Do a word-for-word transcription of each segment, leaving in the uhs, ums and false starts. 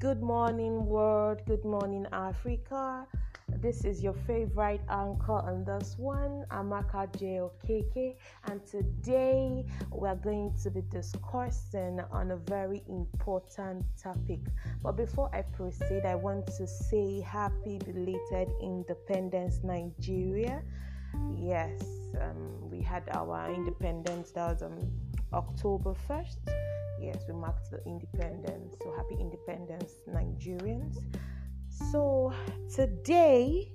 Good morning, world. Good morning, Africa. This is your favorite anchor on this one, Amaka Jokeke, and today we're going to be discussing on a very important topic. But before I proceed, I want to say happy belated independence, Nigeria. Yes, um, we had our independence, that was um, October first. Yes, we marked the independence. So happy independence, Nigerians. So today,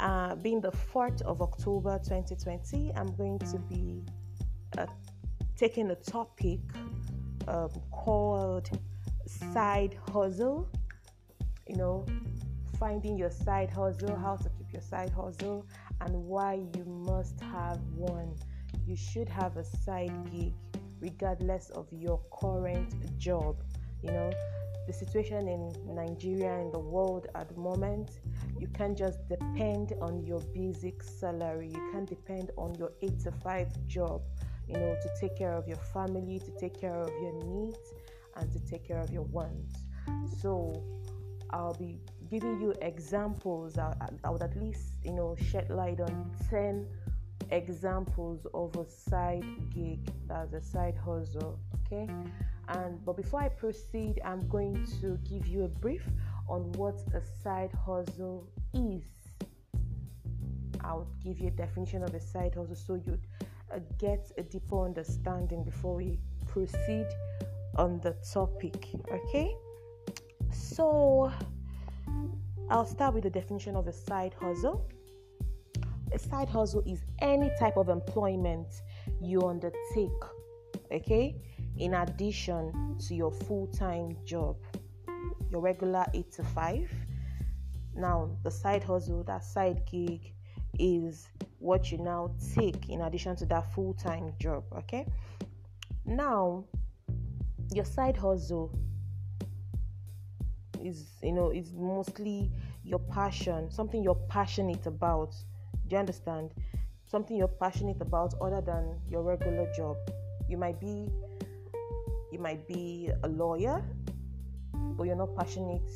uh, being the fourth of October twenty twenty, I'm going to be uh, taking a topic um, called side hustle. You know, finding your side hustle, how to keep your side hustle, and why you must have one. You should have a side gig regardless of your current job. You know, the situation in Nigeria and the world at the moment, you can't just depend on your basic salary. You can't depend on your eight to five job, you know, to take care of your family, to take care of your needs, and to take care of your wants. So I'll be giving you examples. I, I would at least, you know, shed light on ten examples of a side gig, that's a side hustle, okay? And but before I proceed, I'm going to give you a brief on what a side hustle is. I would give you a definition of a side hustle so you'd uh, get a deeper understanding before we proceed on the topic, okay? So I'll start with the definition of a side hustle. A side hustle is any type of employment you undertake, okay, in addition to your full-time job, your regular eight to five. Now, the side hustle, that side gig, is what you now take in addition to that full-time job, okay? Now, your side hustle is, you know, is mostly your passion, something you're passionate about. Do you understand? Something you're passionate about other than your regular job. You might be, you might be a lawyer, but you're not passionate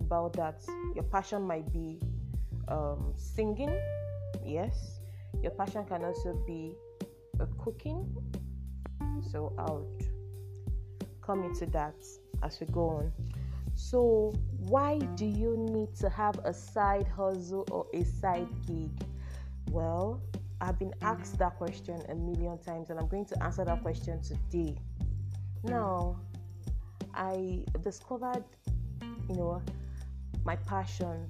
about that. Your passion might be um, singing. Yes. Your passion can also be uh, cooking. So I'll come into that as we go on. So why do you need to have a side hustle or a side gig? Well, I've been asked that question a million times, and I'm going to answer that question today. Now, I discovered, you know, my passion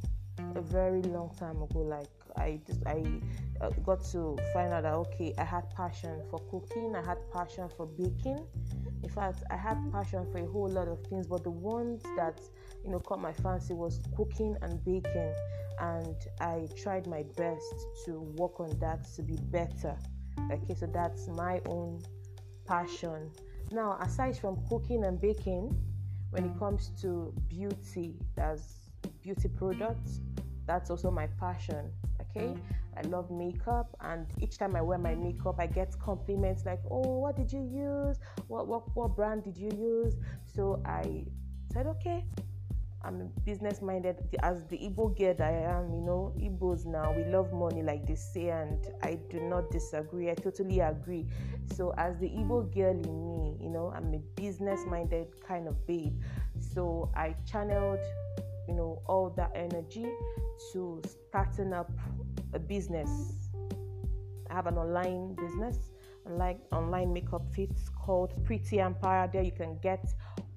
a very long time ago. Like I, just, I got to find out that okay, I had passion for cooking, I had passion for baking. In fact, I had passion for a whole lot of things, but the ones that, you know, caught my fancy was cooking and baking. And I tried my best to work on that to be better. Okay, so that's my own passion. Now, aside from cooking and baking, when it comes to beauty, that's beauty products, that's also my passion. Okay, I love makeup, and each time I wear my makeup, I get compliments like, "Oh, what did you use? What what what brand did you use?" So I said, "Okay." I'm business-minded as the Igbo girl that I am, you know, Igbos now, we love money like they say, and I do not disagree, I totally agree. So as the Igbo girl in me, you know, I'm a business-minded kind of babe. So I channeled, you know, all that energy to starting up a business. I have an online business, like online makeup fits called Pretty Empire. There you can get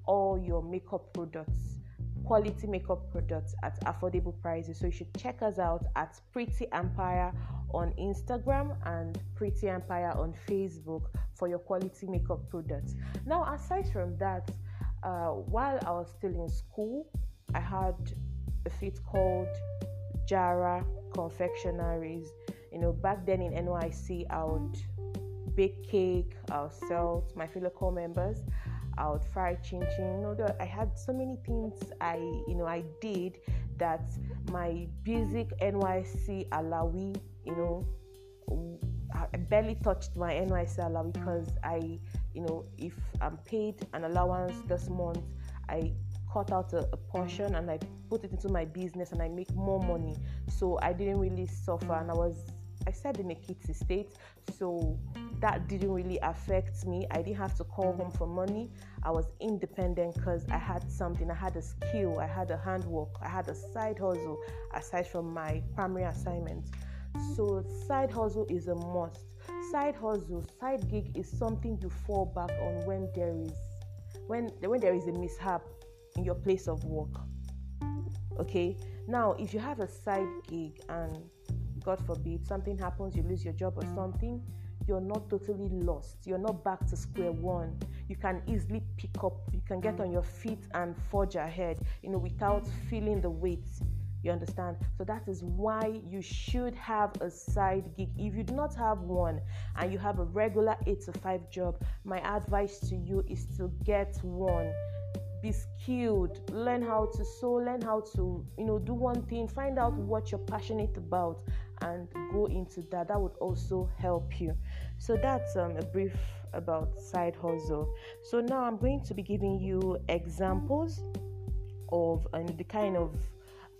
all your makeup products, quality makeup products at affordable prices. So you should check us out at Pretty Empire on Instagram and Pretty Empire on Facebook for your quality makeup products. Now, aside from that, uh, while I was still in school, I had a fit called Jara Confectionaries. You know, back then in N Y S C, I would bake cake, I would sell to my fellow core members. I would fry chin-chin. You know, I had so many things I, you know, I did that my basic N Y S C Alawi, you know, I barely touched my N Y S C Alawi because I, you know, if I'm paid an allowance this month, I cut out a, a portion and I put it into my business and I make more money. So I didn't really suffer, and I was, I said, in a kid's state, so that didn't really affect me. I didn't have to call home for money. I was independent because I had something. I had a skill. I had a handwork. I had a side hustle aside from my primary assignment. So side hustle is a must. Side hustle, side gig is something you fall back on when there is when when there is a mishap in your place of work. Okay. Now, if you have a side gig and God forbid something happens, you lose your job or something, you're not totally lost. You're not back to square one. You can easily pick up, you can get on your feet and forge ahead, you know, without feeling the weight. You understand? So that is why you should have a side gig. If you do not have one and you have a regular eight to five job, my advice to you is to get one. Be skilled, learn how to sew, learn how to, you know, do one thing, find out what you're passionate about and go into that. That would also help you. So that's um, a brief about side hustle. So now I'm going to be giving you examples of and the kind of,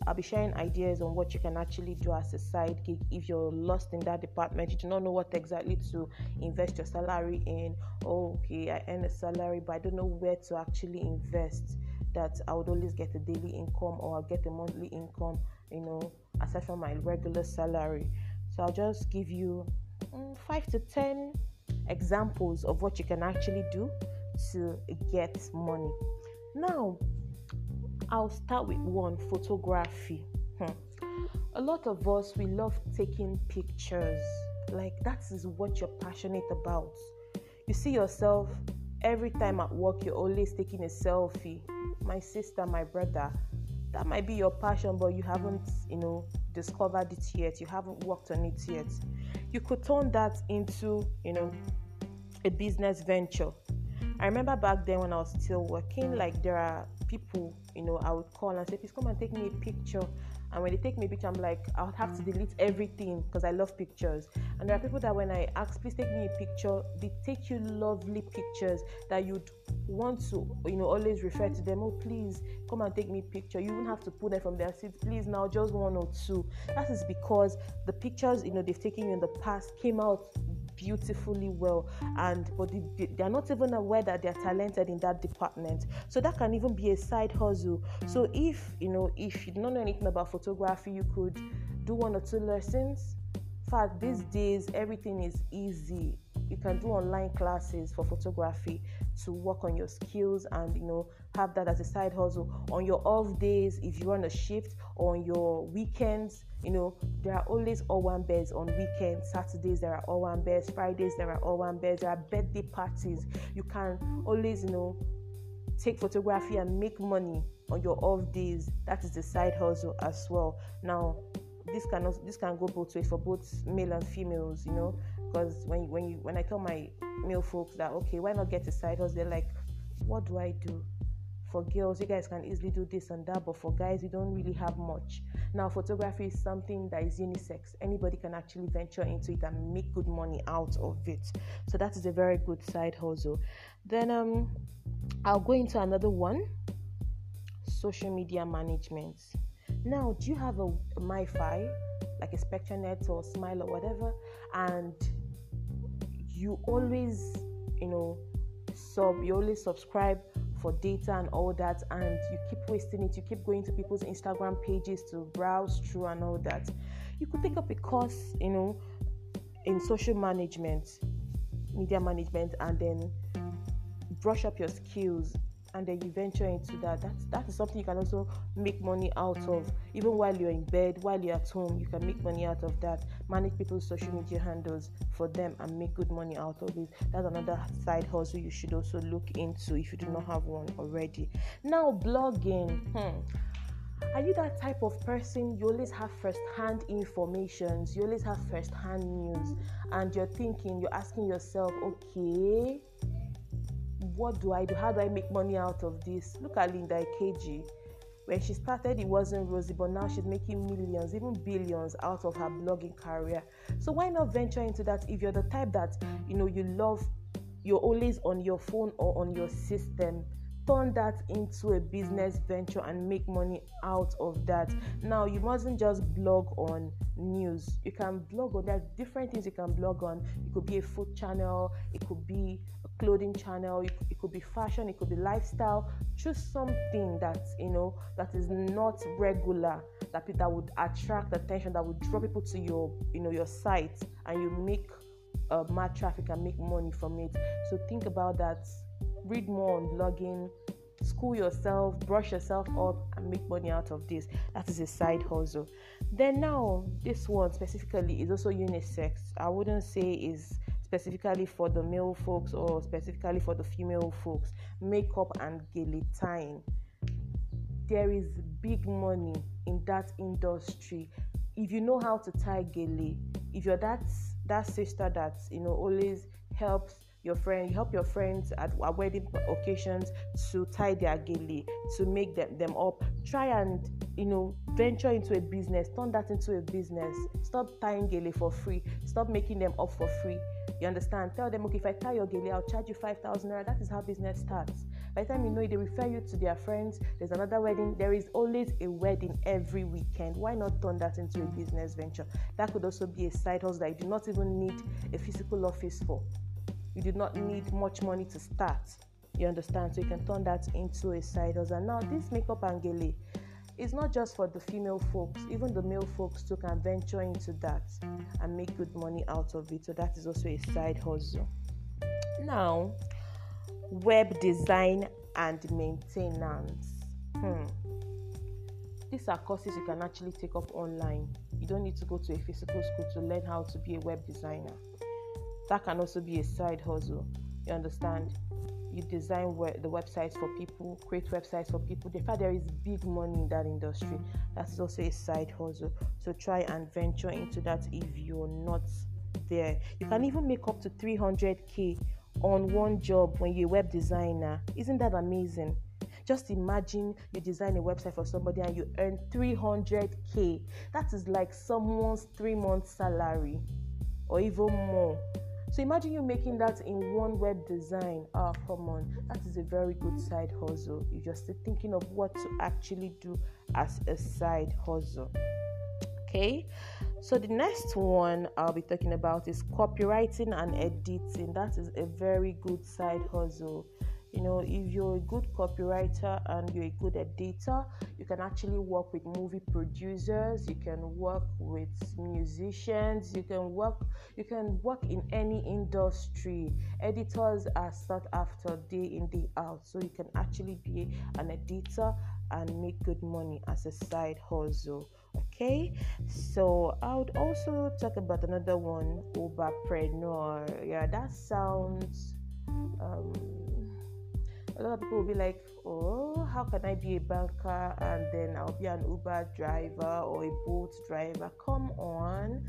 I'll be sharing ideas on what you can actually do as a side gig if you're lost in that department. You do not know what exactly to invest your salary in. Oh, okay, I earn a salary, but I don't know where to actually invest. That I would always get a daily income or I'll get a monthly income, you know, aside from my regular salary. So I'll just give you mm, five to ten examples of what you can actually do to get money. Now, I'll start with one, photography. Hmm. A lot of us, we love taking pictures. Like, that is what you're passionate about. You see yourself, every time at work, you're always taking a selfie. My sister, my brother, that might be your passion, but you haven't, you know, discovered it yet. You haven't worked on it yet. You could turn that into, you know, a business venture. I remember back then when I was still working, like, there are people, you know, I would call and say, please come and take me a picture. And when they take me a picture, I'm like, I'll have to delete everything because I love pictures. And there are people that when I ask, please take me a picture, they take you lovely pictures that you'd want to, you know, always refer to them. Oh, please come and take me a picture. You wouldn't have to pull them from their seats. Please now, just one or two. That is because the pictures, you know, they've taken you in the past came out beautifully well, and but they, they, they are not even aware that they are talented in that department. So that can even be a side hustle. So if you know if you don't know anything about photography, you could do one or two lessons. In fact, these days everything is easy. You can do online classes for photography to work on your skills and, you know, have that as a side hustle on your off days. If you run a shift on your weekends, you know, there are always owambes on weekends. Saturdays there are owambes, Fridays there are owambes, there are birthday parties. You can always, you know, take photography and make money on your off days. That is the side hustle as well. Now, this can also, this can go both ways for both male and females, you know, because when when you when I tell my male folks that okay, why not get a side hustle, they're like, what do I do? For girls, you guys can easily do this and that, but for guys, we don't really have much. Now, photography is something that is unisex. Anybody can actually venture into it and make good money out of it. So that is a very good side hustle. Then um, I'll go into another one, social media management. Now, do you have a, a MyFi, like a Spectranet or Smile or whatever, and you always, you know, sub, you always subscribe for data and all that, and you keep wasting it, you keep going to people's Instagram pages to browse through and all that, you could take up a course, you know, in social management, media management, and then brush up your skills, and then you venture into that. That's, that is something you can also make money out of. Even while you're in bed, while you're at home, you can make money out of that. Manage people's social media handles for them and make good money out of it. That's another side hustle you should also look into if you do not have one already. Now, blogging. Hmm. Are you that type of person? You always have first-hand information. You always have first-hand news. And you're thinking, you're asking yourself, okay, what do I do? How do I make money out of this? Look at Linda Ikeji. When she started, it wasn't rosy, but now she's making millions, even billions out of her blogging career. So why not venture into that if you're the type that, you know, you love, you're always on your phone or on your system turn that into a business venture and make money out of that. Now, you mustn't just blog on news. You can blog on, there are different things you can blog on. It could be a food channel, it could be a clothing channel, it, it could be fashion, it could be lifestyle. Choose something that, you know, that is not regular, that that would attract attention, that would draw people to your, you know, your site, and you make uh, more traffic and make money from it. So think about that. Read more on blogging, school yourself, brush yourself up, and make money out of this. That is a side hustle. Then now, this one specifically is also unisex. I wouldn't say is specifically for the male folks or specifically for the female folks. Makeup and gelatine. There is big money in that industry. If you know how to tie gele, if you're that that sister that, you know, always helps your friend, you help your friends at, at wedding occasions to tie their gele, to make them, them up. Try and, you know, venture into a business. Turn that into a business. Stop tying gele for free. Stop making them up for free. You understand? Tell them, okay, if I tie your gele, I'll charge you five thousand naira. That is how business starts. By the time you know it, they refer you to their friends. There's another wedding. There is always a wedding every weekend. Why not turn that into a business venture? That could also be a side hustle that you do not even need a physical office for. You do not need much money to start. You understand? So you can turn that into a side hustle. And now this makeup and gele, it's not just for the female folks. Even the male folks too can venture into that and make good money out of it. So that is also a side hustle. Now, web design and maintenance. Hmm. These are courses you can actually take up online. You don't need to go to a physical school to learn how to be a web designer. That can also be a side hustle. You understand? You design the websites for people, create websites for people. In fact, there is big money in that industry. That's also a side hustle. So try and venture into that if you're not there. You can even make up to three hundred k on one job when you're a web designer. Isn't that amazing? Just imagine you design a website for somebody and you earn three hundred k. That is like someone's three-month salary or even more. So imagine you making that in one web design. Ah, come on. That is a very good side hustle. You're just thinking of what to actually do as a side hustle. Okay? So the next one I'll be talking about is copywriting and editing. That is a very good side hustle. You know, if you're a good copywriter and you're a good editor, you can actually work with movie producers, you can work with musicians, you can work you can work in any industry. Editors are sought after day in, day out. So you can actually be an editor and make good money as a side hustle. Okay, so I would also talk about another one, Uberpreneur. Yeah, that sounds um a lot of people will be like, oh, how can I be a banker and then I'll be an Uber driver or a Bolt driver? Come on,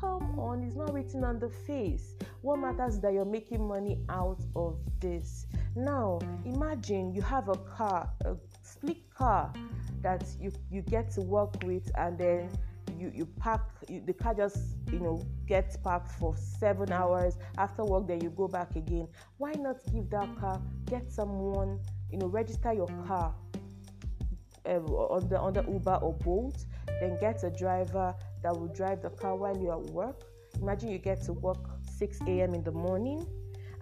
come on, it's not written on the face. What matters is that you're making money out of this. Now, imagine you have a car, a sleek car that you, you get to work with, and then You you park you, the car just you know gets parked for seven hours after work. Then you go back again. Why not give that car? Get someone, you know, register your car uh, on the on the Uber or Bolt. Then get a driver that will drive the car while you're at work. Imagine you get to work six a.m. in the morning,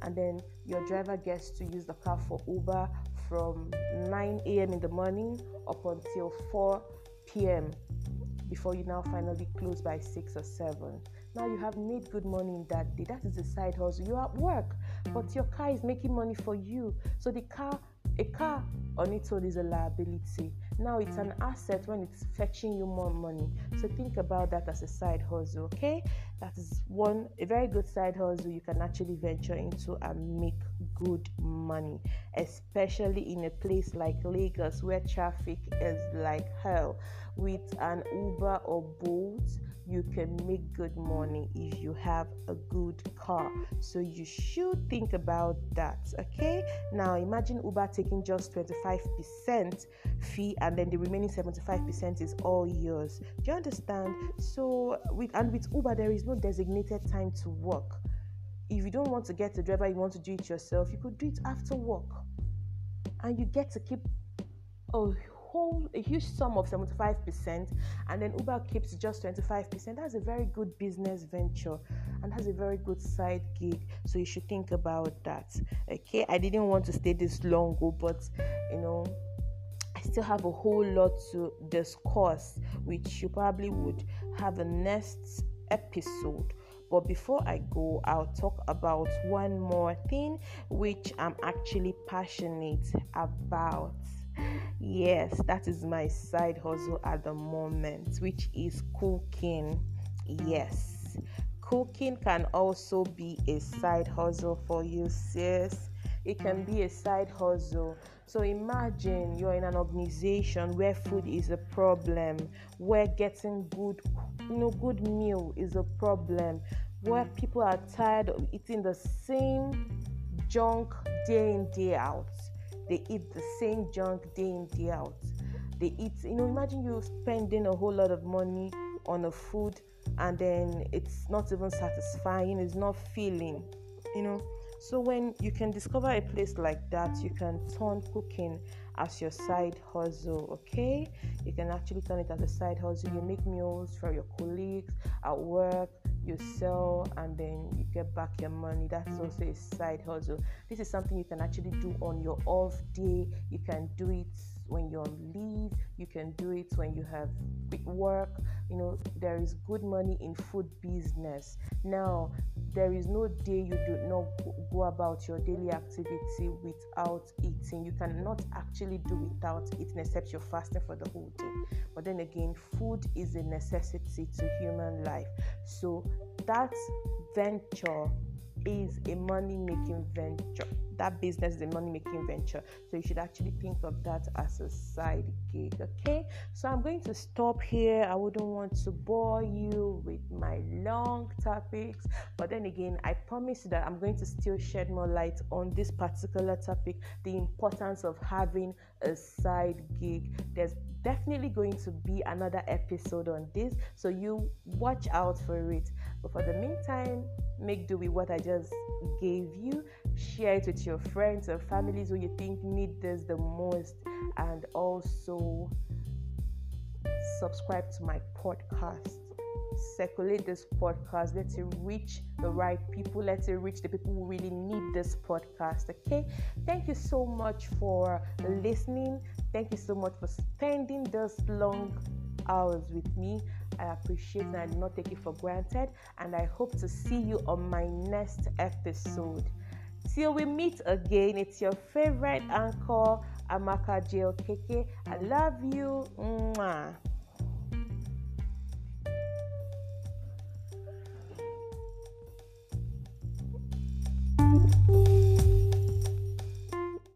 and then your driver gets to use the car for Uber from nine a.m. in the morning up until four p.m. before you now finally close by six or seven. Now you have made good money in that day. That is a side hustle. You're at work, but your car is making money for you. So the car, a car on its own is a liability. Now it's an asset when it's fetching you more money. So think about that as a side hustle, okay? That is one, a very good side hustle you can actually venture into and make good money, especially in a place like Lagos where traffic is like hell. With an Uber or Bolt, you can make good money if you have a good car. So you should think about that, okay? Now imagine Uber taking just twenty-five percent fee and then the remaining seventy-five percent is all yours. Do you understand? So with and with Uber, there is no designated time to work. If you don't want to get a driver, you want to do it yourself, you could do it after work. and you get to keep a whole a huge sum of seventy-five percent, and then Uber keeps just twenty-five percent. That's a very good business venture, and that's a very good side gig. So you should think about that. Okay, I didn't want to stay this long ago, but you know, I still have a whole lot to discuss, which you probably would have the next episode. But before I go, I'll talk about one more thing which I'm actually passionate about. Yes, that is my side hustle at the moment, which is cooking. Yes, cooking can also be a side hustle for you, sis. It can be a side hustle. So imagine you're in an organization where food is a problem, where getting good, you know, good meal is a problem, where people are tired of eating the same junk day in, day out. They eat the same junk day in, day out. They eat, you know, imagine you spending a whole lot of money on a food and then it's not even satisfying, it's not filling, you know. So when you can discover a place like that, you can turn cooking as your side hustle, okay? You can actually turn it as a side hustle. You make meals for your colleagues at work, you sell, and then you get back your money. That's also a side hustle. This is something you can actually do on your off day. You can do it when you're on leave. You can do it when you have quit work. You know, there is good money in food business. Now, there is no day you do not go about your daily activity without eating. You cannot actually do without eating except you're fasting for the whole day. But then again, food is a necessity to human life. So that venture is a money-making venture. That business is a money-making venture. So you should actually think of that as a side gig, okay? So I'm going to stop here. I wouldn't want to bore you with my long topics. But then again, I promise you that I'm going to still shed more light on this particular topic, the importance of having a side gig. There's definitely going to be another episode on this, so you watch out for it. But for the meantime, make do with what I just gave you. Share it with your friends or families who you think need this the most, and also subscribe to my podcast. Circulate this podcast. Let it reach the right people. Let it reach the people who really need this podcast, okay? Thank you so much for listening. Thank you so much for spending those long hours with me. I appreciate and I do not take it for granted. And I hope to see you on my next episode. Till we meet again, it's your favorite anchor, Amaka Jokeke. I love you. Mwah.